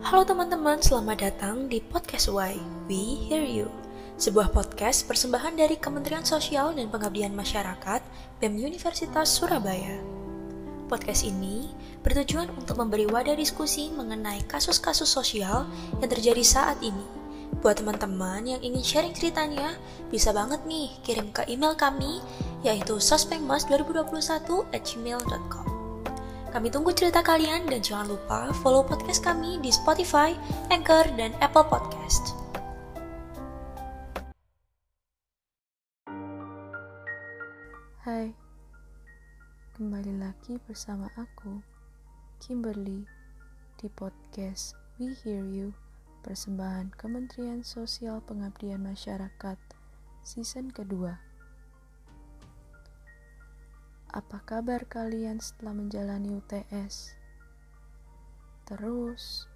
Halo teman-teman, selamat datang di Podcast Y, We Hear You, sebuah podcast persembahan dari Kementerian Sosial dan Pengabdian Masyarakat, BEM Universitas Surabaya. Podcast ini bertujuan untuk memberi wadah diskusi mengenai kasus-kasus sosial yang terjadi saat ini. Buat teman-teman yang ingin sharing ceritanya, bisa banget nih kirim ke email kami, yaitu sospengmas2021@gmail.com. Kami tunggu cerita kalian dan jangan lupa follow podcast kami di Spotify, Anchor, dan Apple Podcast. Hai, kembali lagi bersama aku, Kimberly, di podcast We Hear You, persembahan Kementerian Sosial Pengabdian Masyarakat, season kedua. Apa kabar kalian setelah menjalani UTS? Terus,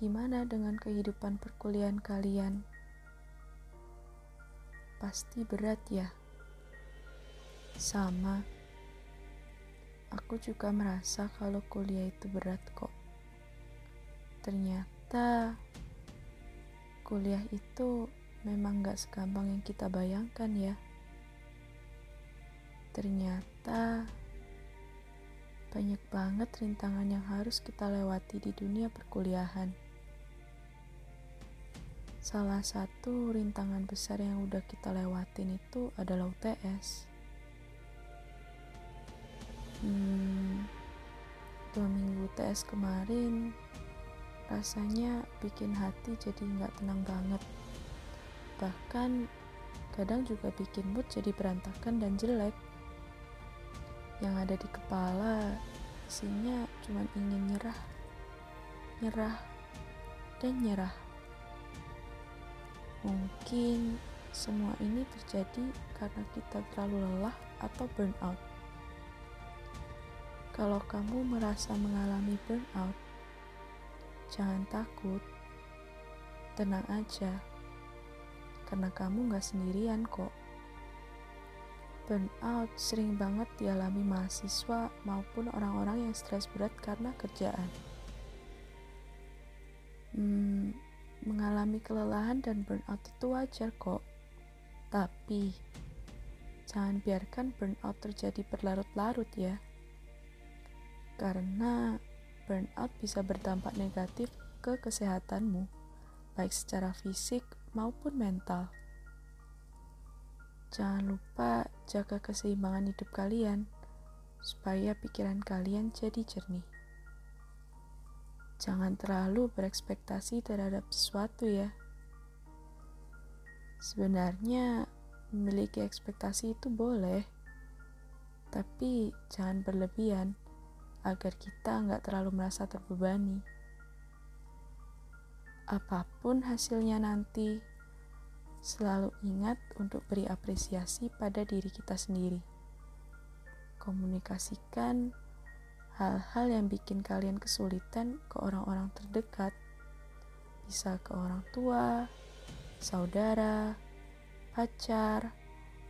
gimana dengan kehidupan perkuliahan kalian? Pasti berat ya? Sama. Aku juga merasa kalau kuliah itu berat kok. Ternyata, kuliah itu memang gak segampang yang kita bayangkan ya. Ternyata banyak banget rintangan yang harus kita lewati di dunia perkuliahan. Salah satu rintangan besar yang udah kita lewatin itu adalah UTS. 2 minggu UTS kemarin rasanya bikin hati jadi gak tenang banget. Bahkan kadang juga bikin mood jadi berantakan dan jelek. Yang ada di kepala isinya cuma ingin nyerah. Mungkin semua ini terjadi karena kita terlalu lelah atau burnout. Kalau kamu merasa mengalami burnout, jangan takut, tenang aja, karena kamu gak sendirian kok. Burnout sering banget dialami mahasiswa maupun orang-orang yang stres berat karena kerjaan. Mengalami kelelahan dan burnout itu wajar kok. Tapi, jangan biarkan burnout terjadi berlarut-larut ya. Karena burnout bisa berdampak negatif ke kesehatanmu, baik secara fisik maupun mental. Jangan lupa jaga keseimbangan hidup kalian, supaya pikiran kalian jadi jernih. Jangan terlalu berekspektasi terhadap sesuatu ya. Sebenarnya, memiliki ekspektasi itu boleh, tapi jangan berlebihan, agar kita nggak terlalu merasa terbebani. Apapun hasilnya nanti, selalu ingat untuk beri apresiasi pada diri kita sendiri. Komunikasikan hal-hal yang bikin kalian kesulitan ke orang-orang terdekat. Bisa ke orang tua, saudara, pacar,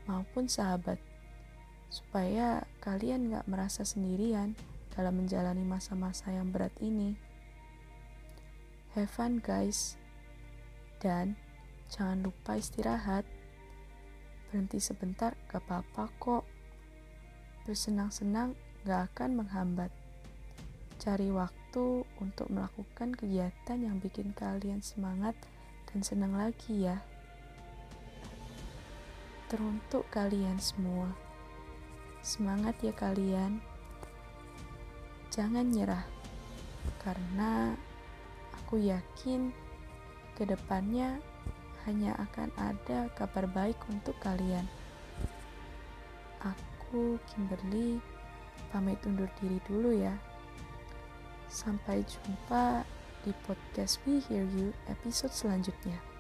maupun sahabat. Supaya kalian gak merasa sendirian dalam menjalani masa-masa yang berat ini. Have fun guys. Dan jangan lupa istirahat. Berhenti sebentar gak apa-apa kok. Bersenang-senang gak akan menghambat. Cari waktu untuk melakukan kegiatan yang bikin kalian semangat dan senang lagi ya. Teruntuk kalian semua. Semangat ya kalian. Jangan nyerah. Karena aku yakin kedepannya hanya akan ada kabar baik untuk kalian. Aku, Kimberly, pamit undur diri dulu ya. Sampai jumpa di podcast We Hear You episode selanjutnya.